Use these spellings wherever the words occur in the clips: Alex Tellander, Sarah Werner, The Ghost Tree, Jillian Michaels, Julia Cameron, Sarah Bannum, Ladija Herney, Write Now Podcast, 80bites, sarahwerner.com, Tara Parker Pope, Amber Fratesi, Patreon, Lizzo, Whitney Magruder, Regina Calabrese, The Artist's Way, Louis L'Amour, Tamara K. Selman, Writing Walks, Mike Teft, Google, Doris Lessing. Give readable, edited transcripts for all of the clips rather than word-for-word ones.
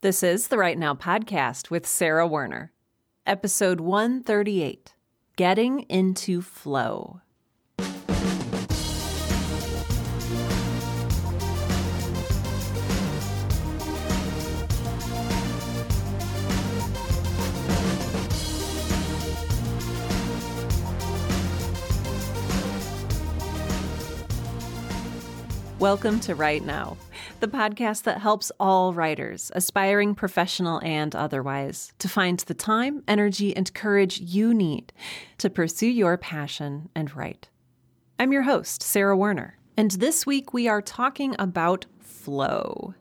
This is the Write Now Podcast with Sarah Werner, episode 138, Getting into Flow. Welcome to Write Now, the podcast that helps all writers, aspiring professional and otherwise, to find the time, energy, and courage you need to pursue your passion and write. I'm your host, Sarah Werner, and this week we are talking about flow.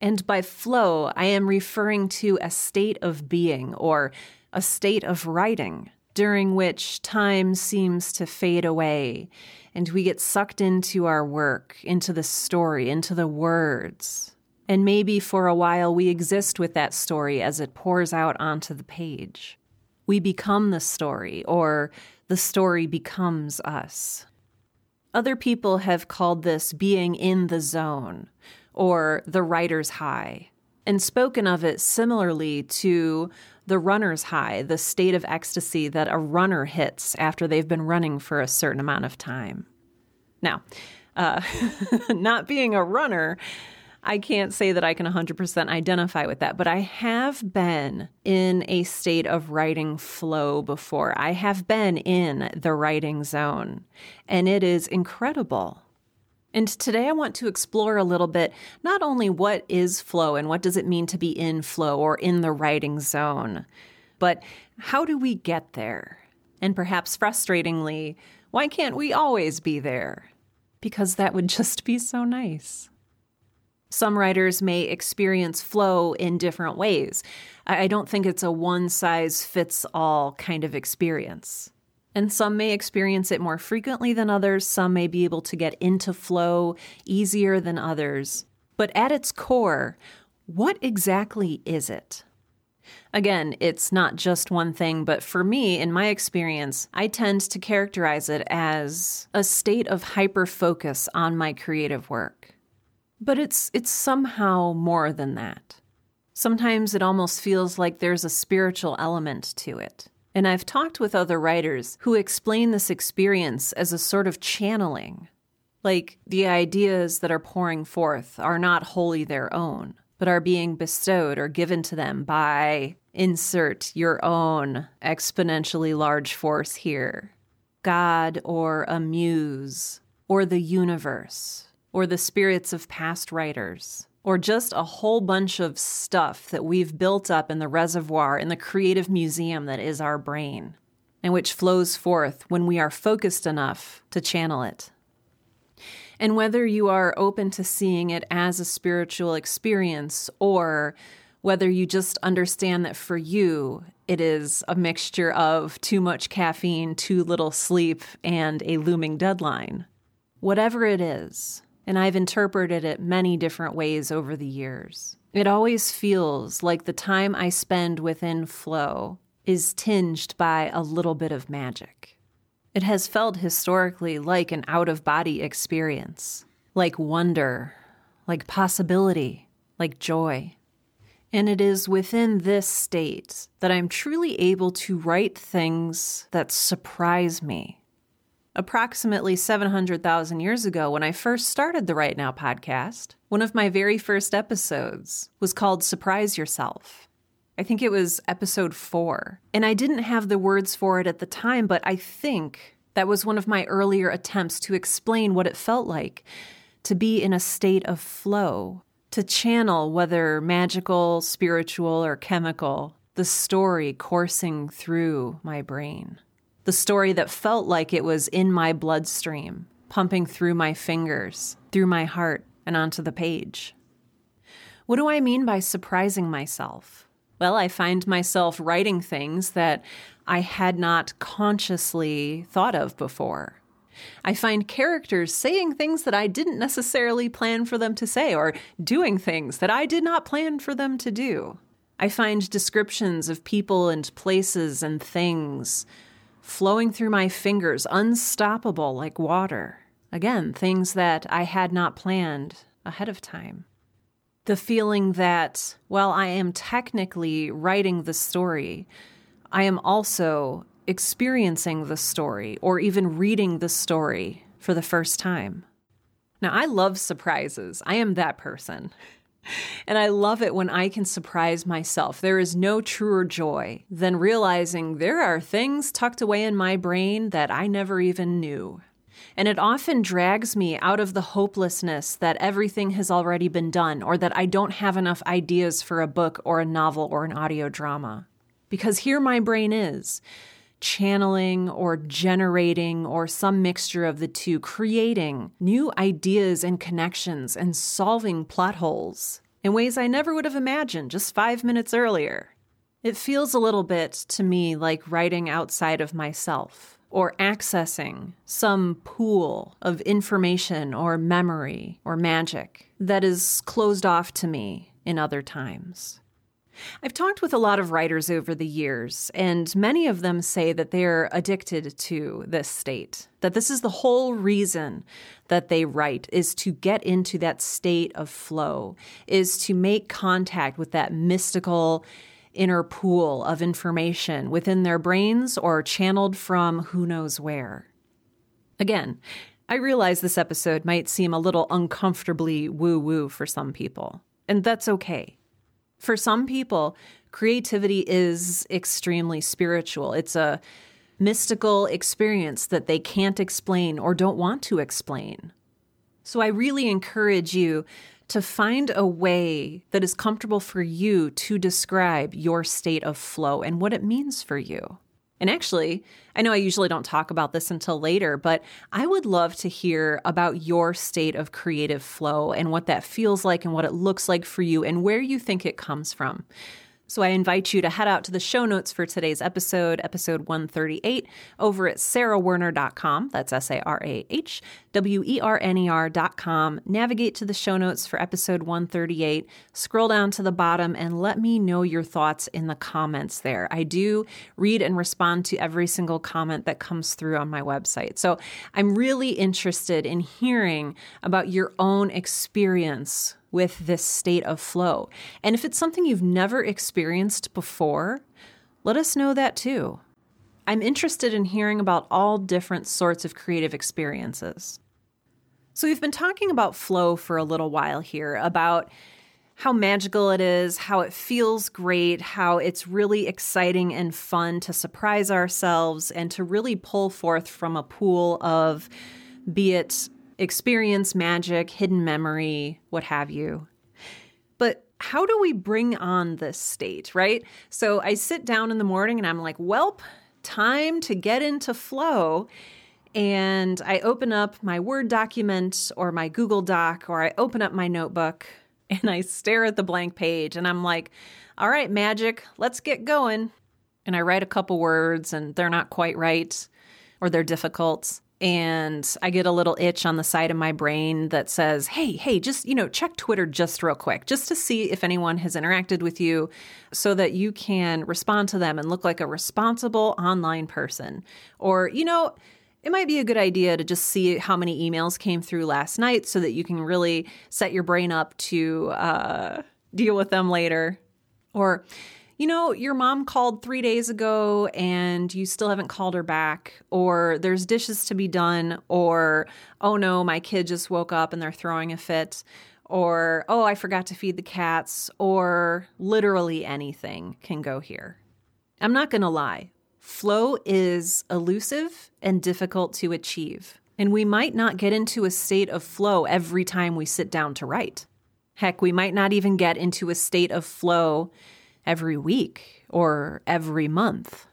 And by flow, I am referring to a state of being or a state of writing, during which time seems to fade away and we get sucked into our work, into the story, into the words. And maybe for a while we exist with that story as it pours out onto the page. We become the story, or the story becomes us. Other people have called this being in the zone, or the writer's high, and spoken of it similarly to the runner's high, the state of ecstasy that a runner hits after they've been running for a certain amount of time. Now, not being a runner, I can't say that I can 100% identify with that, but I have been in a state of writing flow before. I have been in the writing zone, and it is incredible. And today I want to explore a little bit, not only what is flow and what does it mean to be in flow or in the writing zone, but how do we get there? And perhaps frustratingly, why can't we always be there? Because that would just be so nice. Some writers may experience flow in different ways. I don't think it's a one-size-fits-all kind of experience. And some may experience it more frequently than others. Some may be able to get into flow easier than others. But at its core, what exactly is it? Again, it's not just one thing, but for me, in my experience, I tend to characterize it as a state of hyper-focus on my creative work. But it's somehow more than that. Sometimes it almost feels like there's a spiritual element to it. And I've talked with other writers who explain this experience as a sort of channeling, like the ideas that are pouring forth are not wholly their own, but are being bestowed or given to them by, insert your own exponentially large force here, God or a muse or the universe or the spirits of past writers, or just a whole bunch of stuff that we've built up in the reservoir, in the creative museum that is our brain, and which flows forth when we are focused enough to channel it. And whether you are open to seeing it as a spiritual experience, or whether you just understand that for you, it is a mixture of too much caffeine, too little sleep, and a looming deadline, whatever it is, and I've interpreted it many different ways over the years, it always feels like the time I spend within flow is tinged by a little bit of magic. It has felt historically like an out-of-body experience, like wonder, like possibility, like joy. And it is within this state that I'm truly able to write things that surprise me. Approximately 700,000 years ago, when I first started the Write Now podcast, one of my very first episodes was called Surprise Yourself. I think it was episode 4. And I didn't have the words for it at the time, but I think that was one of my earlier attempts to explain what it felt like to be in a state of flow, to channel, whether magical, spiritual, or chemical, the story coursing through my brain. The story that felt like it was in my bloodstream, pumping through my fingers, through my heart, and onto the page. What do I mean by surprising myself? Well, I find myself writing things that I had not consciously thought of before. I find characters saying things that I didn't necessarily plan for them to say, or doing things that I did not plan for them to do. I find descriptions of people and places and things flowing through my fingers, unstoppable like water. Again, things that I had not planned ahead of time. the feeling that while I am technically writing the story, I am also experiencing the story or even reading the story for the first time. Now, I love surprises. I am that person. And I love it when I can surprise myself. There is no truer joy than realizing there are things tucked away in my brain that I never even knew. And it often drags me out of the hopelessness that everything has already been done or that I don't have enough ideas for a book or a novel or an audio drama. Because here my brain is, channeling or generating or some mixture of the two, creating new ideas and connections and solving plot holes in ways I never would have imagined just 5 minutes earlier. It feels a little bit to me like writing outside of myself or accessing some pool of information or memory or magic that is closed off to me in other times. I've talked with a lot of writers over the years, and many of them say that they're addicted to this state, that this is the whole reason that they write, is to get into that state of flow, is to make contact with that mystical inner pool of information within their brains or channeled from who knows where. Again, I realize this episode might seem a little uncomfortably woo-woo for some people, and that's okay. For some people, creativity is extremely spiritual. It's a mystical experience that they can't explain or don't want to explain. So I really encourage you to find a way that is comfortable for you to describe your state of flow and what it means for you. And actually, I know I usually don't talk about this until later, but I would love to hear about your state of creative flow and what that feels like and what it looks like for you and where you think it comes from. So I invite you to head out to the show notes for today's episode, episode 138, over at sarahwerner.com. That's SARAHWERNER.com. Navigate to the show notes for episode 138. Scroll down to the bottom and let me know your thoughts in the comments there. I do read and respond to every single comment that comes through on my website. So I'm really interested in hearing about your own experience with this state of flow. And if it's something you've never experienced before, let us know that too. I'm interested in hearing about all different sorts of creative experiences. So we've been talking about flow for a little while here, about how magical it is, how it feels great, how it's really exciting and fun to surprise ourselves and to really pull forth from a pool of, be it experience, magic, hidden memory, what have you. But how do we bring on this state, right? So I sit down in the morning and I'm like, welp, time to get into flow. And I open up my Word document or my Google Doc, or I open up my notebook and I stare at the blank page and I'm like, all right, magic, let's get going. And I write a couple words and they're not quite right or they're difficult. And I get a little itch on the side of my brain that says, hey, just, check Twitter just real quick, just to see if anyone has interacted with you so that you can respond to them and look like a responsible online person. Or, it might be a good idea to just see how many emails came through last night so that you can really set your brain up to deal with them later. Or, your mom called 3 days ago and you still haven't called her back, or there's dishes to be done, or, oh no, my kid just woke up and they're throwing a fit, or, oh, I forgot to feed the cats, or literally anything can go here. I'm not going to lie. Flow is elusive and difficult to achieve, and we might not get into a state of flow every time we sit down to write. Heck, we might not even get into a state of flow every week or every month.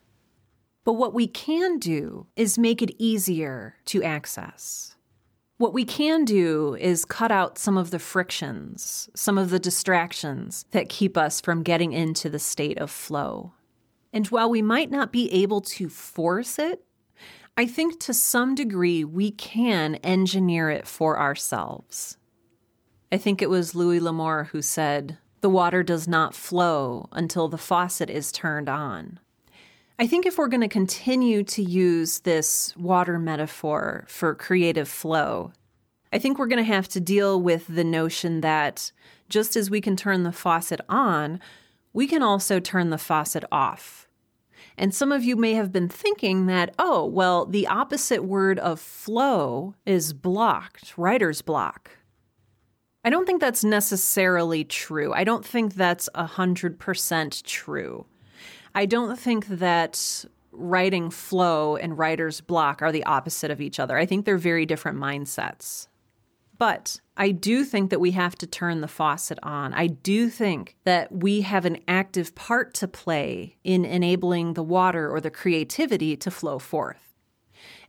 But what we can do is make it easier to access. What we can do is cut out some of the frictions, some of the distractions that keep us from getting into the state of flow. And while we might not be able to force it, I think to some degree we can engineer it for ourselves. I think it was Louis L'Amour who said, "The water does not flow until the faucet is turned on." I think if we're going to continue to use this water metaphor for creative flow, I think we're going to have to deal with the notion that just as we can turn the faucet on, we can also turn the faucet off. And some of you may have been thinking that, oh, well, the opposite word of flow is blocked, writer's block. I don't think that's necessarily true. I don't think that's 100% true. I don't think that writing flow and writer's block are the opposite of each other. I think they're very different mindsets. But I do think that we have to turn the faucet on. I do think that we have an active part to play in enabling the water or the creativity to flow forth.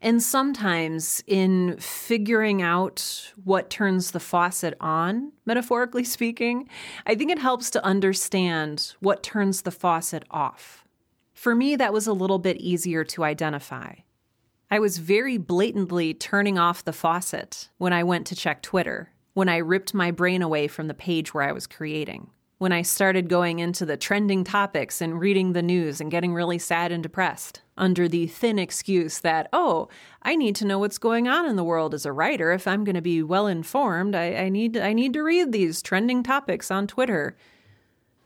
And sometimes in figuring out what turns the faucet on, metaphorically speaking, I think it helps to understand what turns the faucet off. For me, that was a little bit easier to identify. I was very blatantly turning off the faucet when I went to check Twitter, when I ripped my brain away from the page where I was creating, when I started going into the trending topics and reading the news and getting really sad and depressed under the thin excuse that, oh, I need to know what's going on in the world as a writer. If I'm going to be well-informed, I need to read these trending topics on Twitter.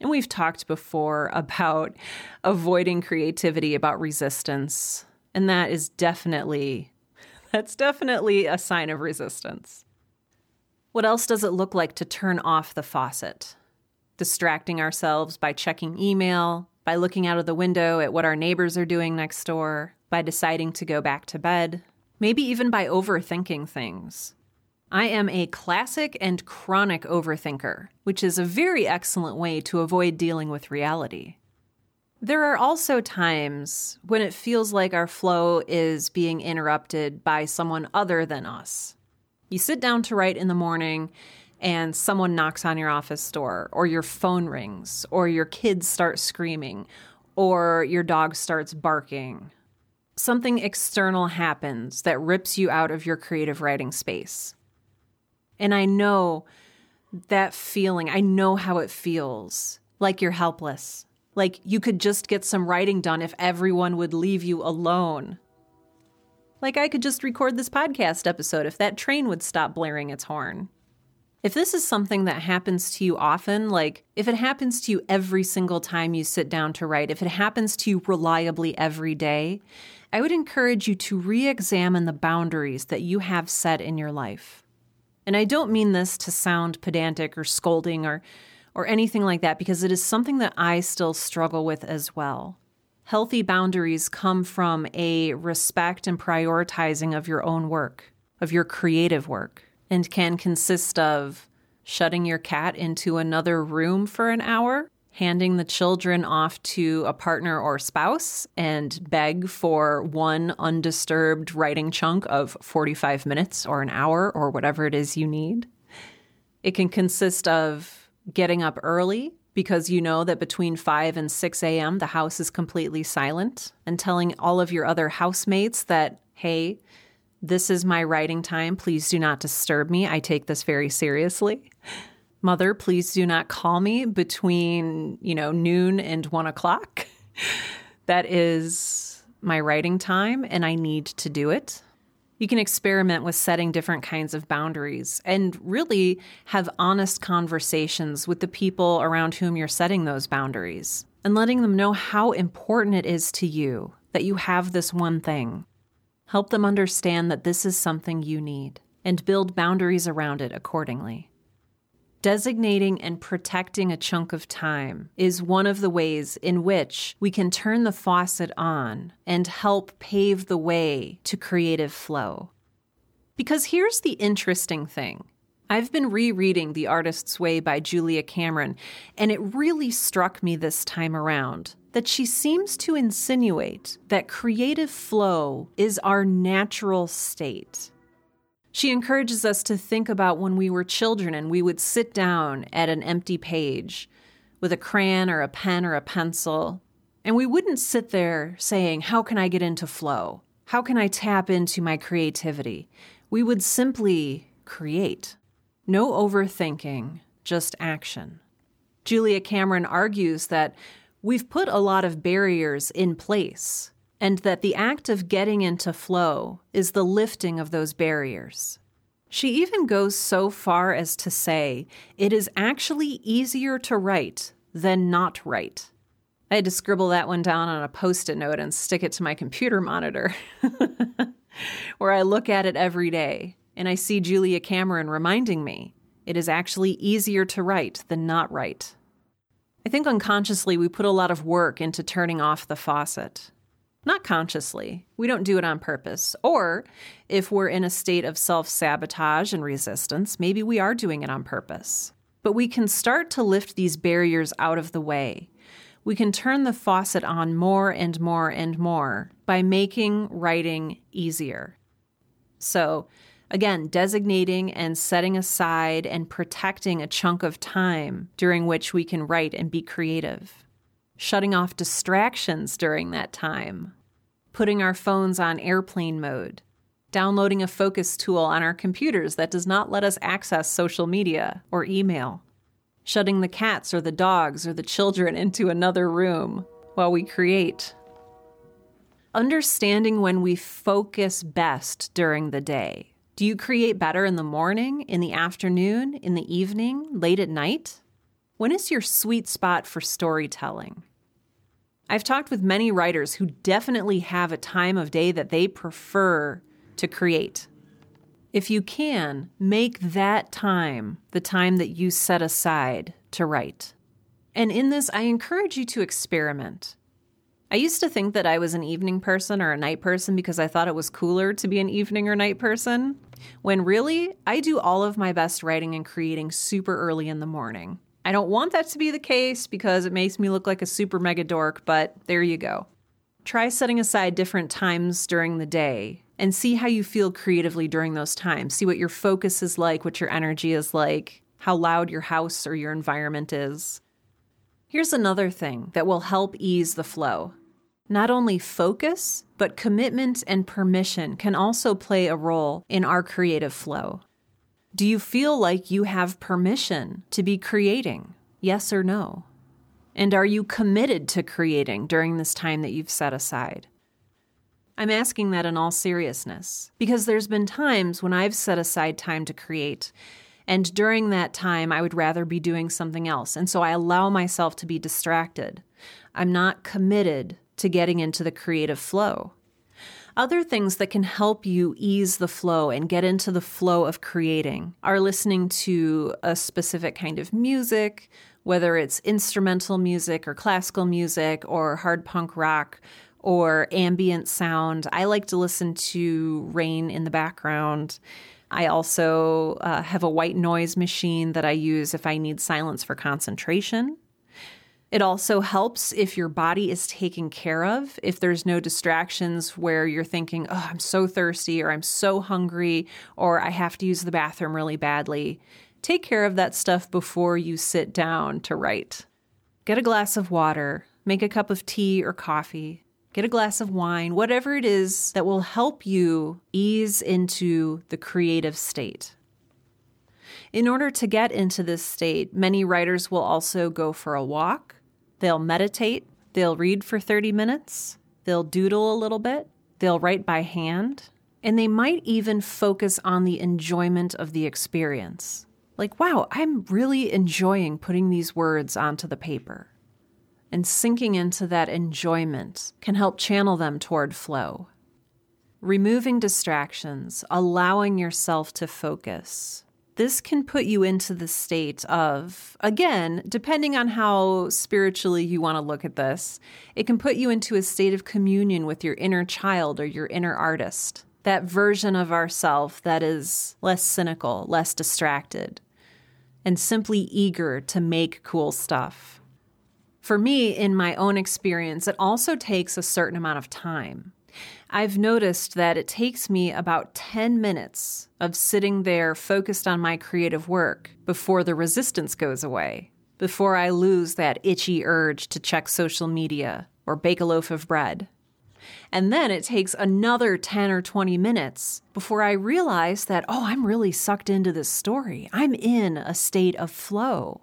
And we've talked before about avoiding creativity, about resistance. And that is definitely a sign of resistance. What else does it look like to turn off the faucet? Distracting ourselves by checking email, by looking out of the window at what our neighbors are doing next door, by deciding to go back to bed, maybe even by overthinking things. I am a classic and chronic overthinker, which is a very excellent way to avoid dealing with reality. There are also times when it feels like our flow is being interrupted by someone other than us. You sit down to write in the morning and someone knocks on your office door, or your phone rings, or your kids start screaming, or your dog starts barking. Something external happens that rips you out of your creative writing space. And I know that feeling. I know how it feels, like you're helpless. Like you could just get some writing done if everyone would leave you alone. Like I could just record this podcast episode if that train would stop blaring its horn. If this is something that happens to you often, like if it happens to you every single time you sit down to write, if it happens to you reliably every day, I would encourage you to re-examine the boundaries that you have set in your life. And I don't mean this to sound pedantic or scolding or anything like that, because it is something that I still struggle with as well. Healthy boundaries come from a respect and prioritizing of your own work, of your creative work, and can consist of shutting your cat into another room for an hour, handing the children off to a partner or spouse, and beg for one undisturbed writing chunk of 45 minutes or an hour or whatever it is you need. It can consist of getting up early because you know that between 5 and 6 a.m. the house is completely silent, and telling all of your other housemates that, hey, this is my writing time. Please do not disturb me. I take this very seriously. Mother, please do not call me between, noon and 1 o'clock. That is my writing time and I need to do it. You can experiment with setting different kinds of boundaries and really have honest conversations with the people around whom you're setting those boundaries and letting them know how important it is to you that you have this one thing. Help them understand that this is something you need and build boundaries around it accordingly. Designating and protecting a chunk of time is one of the ways in which we can turn the faucet on and help pave the way to creative flow. Because here's the interesting thing. I've been rereading The Artist's Way by Julia Cameron, and it really struck me this time around that she seems to insinuate that creative flow is our natural state. She encourages us to think about when we were children and we would sit down at an empty page with a crayon or a pen or a pencil, and we wouldn't sit there saying, how can I get into flow? How can I tap into my creativity? We would simply create. No overthinking, just action. Julia Cameron argues that we've put a lot of barriers in place, and that the act of getting into flow is the lifting of those barriers. She even goes so far as to say, it is actually easier to write than not write. I had to scribble that one down on a Post-it note and stick it to my computer monitor, where I look at it every day, and I see Julia Cameron reminding me, it is actually easier to write than not write. I think unconsciously we put a lot of work into turning off the faucet. Not consciously. We don't do it on purpose. Or if we're in a state of self-sabotage and resistance, maybe we are doing it on purpose. But we can start to lift these barriers out of the way. We can turn the faucet on more and more and more by making writing easier. So, again, designating and setting aside and protecting a chunk of time during which we can write and be creative. Shutting off distractions during that time. Putting our phones on airplane mode. Downloading a focus tool on our computers that does not let us access social media or email. Shutting the cats or the dogs or the children into another room while we create. Understanding when we focus best during the day. Do you create better in the morning, in the afternoon, in the evening, late at night? When is your sweet spot for storytelling? I've talked with many writers who definitely have a time of day that they prefer to create. If you can, make that time the time that you set aside to write. And in this, I encourage you to experiment. I used to think that I was an evening person or a night person because I thought it was cooler to be an evening or night person, when really, I do all of my best writing and creating super early in the morning. I don't want that to be the case because it makes me look like a super mega dork, but there you go. Try setting aside different times during the day and see how you feel creatively during those times. See what your focus is like, what your energy is like, how loud your house or your environment is. Here's another thing that will help ease the flow. Not only focus, but commitment and permission can also play a role in our creative flow. Do you feel like you have permission to be creating? Yes or no? And are you committed to creating during this time that you've set aside? I'm asking that in all seriousness, because there's been times when I've set aside time to create, and during that time, I would rather be doing something else, and so I allow myself to be distracted. I'm not committed to getting into the creative flow. Other things that can help you ease the flow and get into the flow of creating are listening to a specific kind of music, whether it's instrumental music or classical music or hard punk rock or ambient sound. I like to listen to rain in the background. I also have a white noise machine that I use if I need silence for concentration. It also helps if your body is taken care of, if there's no distractions where you're thinking, oh, I'm so thirsty, or I'm so hungry, or I have to use the bathroom really badly. Take care of that stuff before you sit down to write. Get a glass of water, make a cup of tea or coffee, get a glass of wine, whatever it is that will help you ease into the creative state. In order to get into this state, many writers will also go for a walk. They'll meditate, they'll read for 30 minutes, they'll doodle a little bit, they'll write by hand, and they might even focus on the enjoyment of the experience. Like, wow, I'm really enjoying putting these words onto the paper. And sinking into that enjoyment can help channel them toward flow. Removing distractions, allowing yourself to focus. This can put you into the state of, again, depending on how spiritually you want to look at this, it can put you into a state of communion with your inner child or your inner artist, that version of ourself that is less cynical, less distracted, and simply eager to make cool stuff. For me, in my own experience, it also takes a certain amount of time. I've noticed that it takes me about 10 minutes of sitting there focused on my creative work before the resistance goes away, before I lose that itchy urge to check social media or bake a loaf of bread. And then it takes another 10 or 20 minutes before I realize that, oh, I'm really sucked into this story. I'm in a state of flow.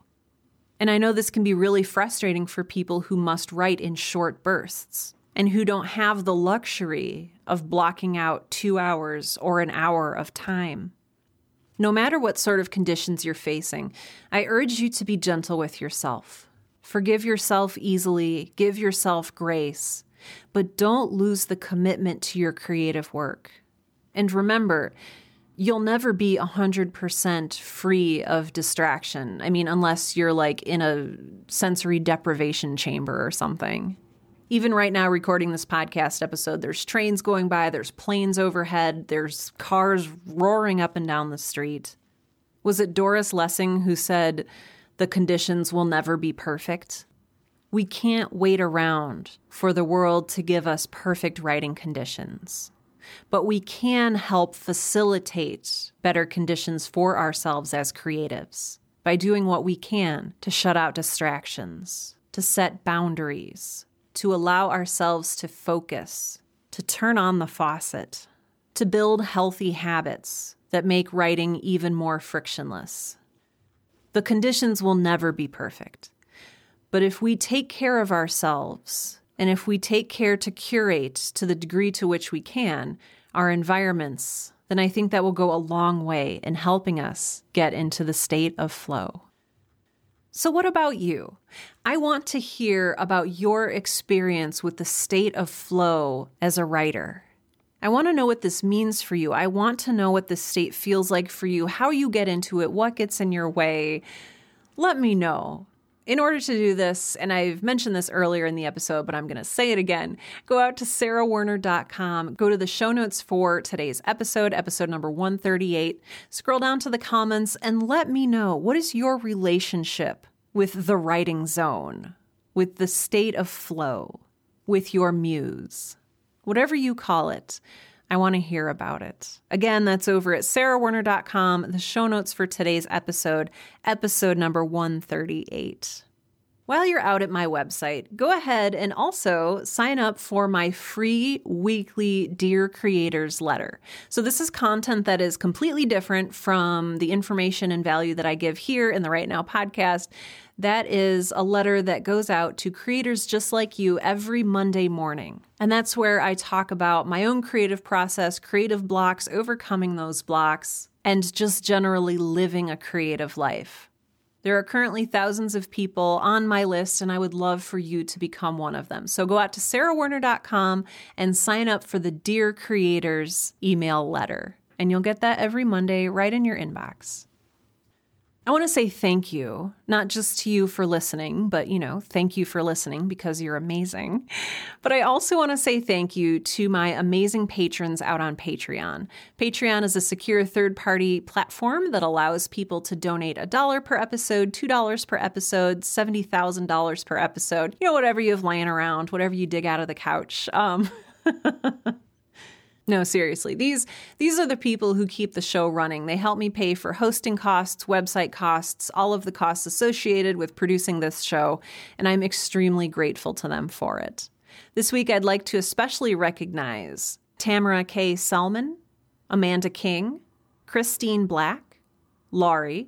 And I know this can be really frustrating for people who must write in short bursts, and who don't have the luxury of blocking out 2 hours or an hour of time. No matter what sort of conditions you're facing, I urge you to be gentle with yourself. Forgive yourself easily, give yourself grace, but don't lose the commitment to your creative work. And remember, you'll never be 100% free of distraction. I mean, unless you're like in a sensory deprivation chamber or something. Even right now, recording this podcast episode, there's trains going by, there's planes overhead, there's cars roaring up and down the street. Was it Doris Lessing who said, "The conditions will never be perfect"? We can't wait around for the world to give us perfect writing conditions. But we can help facilitate better conditions for ourselves as creatives by doing what we can to shut out distractions, to set boundaries, to allow ourselves to focus, to turn on the faucet, to build healthy habits that make writing even more frictionless. The conditions will never be perfect, but if we take care of ourselves, and if we take care to curate to the degree to which we can our environments, then I think that will go a long way in helping us get into the state of flow. So what about you? I want to hear about your experience with the state of flow as a writer. I want to know what this means for you. I want to know what this state feels like for you, how you get into it, what gets in your way. Let me know. In order to do this, and I've mentioned this earlier in the episode, but I'm going to say it again, go out to sarahwerner.com, go to the show notes for today's episode, episode number 138, scroll down to the comments, and let me know, what is your relationship with the writing zone, with the state of flow, with your muse, whatever you call it. I want to hear about it. Again, that's over at sarahwerner.com, the show notes for today's episode, episode number 138. While you're out at my website, go ahead and also sign up for my free weekly Dear Creators letter. So this is content that is completely different from the information and value that I give here in the Right Now podcast. That is a letter that goes out to creators just like you every Monday morning. And that's where I talk about my own creative process, creative blocks, overcoming those blocks, and just generally living a creative life. There are currently thousands of people on my list, and I would love for you to become one of them. So go out to sarahwerner.com and sign up for the Dear Creators email letter, and you'll get that every Monday right in your inbox. I want to say thank you, not just to you for listening, but, thank you for listening because you're amazing. But I also want to say thank you to my amazing patrons out on Patreon. Patreon is a secure third-party platform that allows people to donate $1 per episode, $2 per episode, $70,000 per episode, whatever you have laying around, whatever you dig out of the couch. No, seriously, these are the people who keep the show running. They help me pay for hosting costs, website costs, all of the costs associated with producing this show, and I'm extremely grateful to them for it. This week, I'd like to especially recognize Tamara K. Selman, Amanda King, Christine Black, Laurie,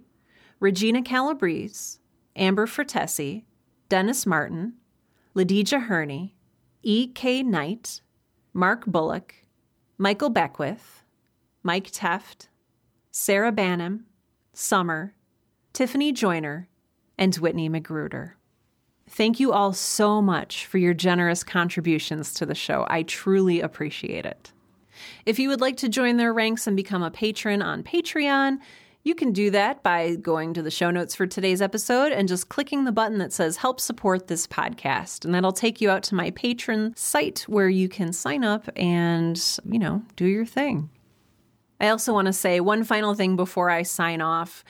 Regina Calabrese, Amber Fratesi, Dennis Martin, Ladija Herney, E.K. Knight, Mark Bullock, Michael Beckwith, Mike Teft, Sarah Bannum, Summer, Tiffany Joyner, and Whitney Magruder. Thank you all so much for your generous contributions to the show. I truly appreciate it. If you would like to join their ranks and become a patron on Patreon, you can do that by going to the show notes for today's episode and just clicking the button that says help support this podcast. And that'll take you out to my Patreon site where you can sign up and, do your thing. I also want to say one final thing before I sign off.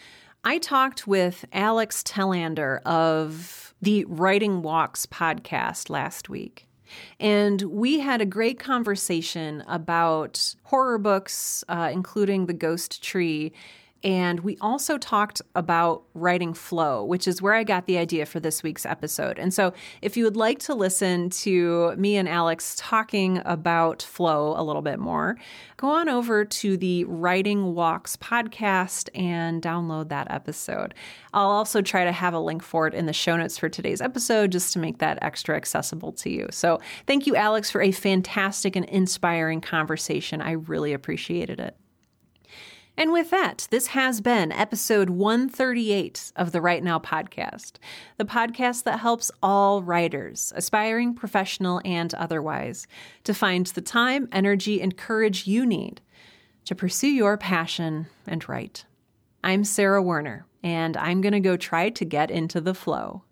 I talked with Alex Tellander of the Writing Walks podcast last week. And we had a great conversation about horror books, including The Ghost Tree. And we also talked about writing flow, which is where I got the idea for this week's episode. And so if you would like to listen to me and Alex talking about flow a little bit more, go on over to the Writing Walks podcast and download that episode. I'll also try to have a link for it in the show notes for today's episode just to make that extra accessible to you. So thank you, Alex, for a fantastic and inspiring conversation. I really appreciated it. And with that, this has been episode 138 of the Write Now podcast, the podcast that helps all writers, aspiring, professional, and otherwise, to find the time, energy, and courage you need to pursue your passion and write. I'm Sarah Werner, and I'm going to go try to get into the flow.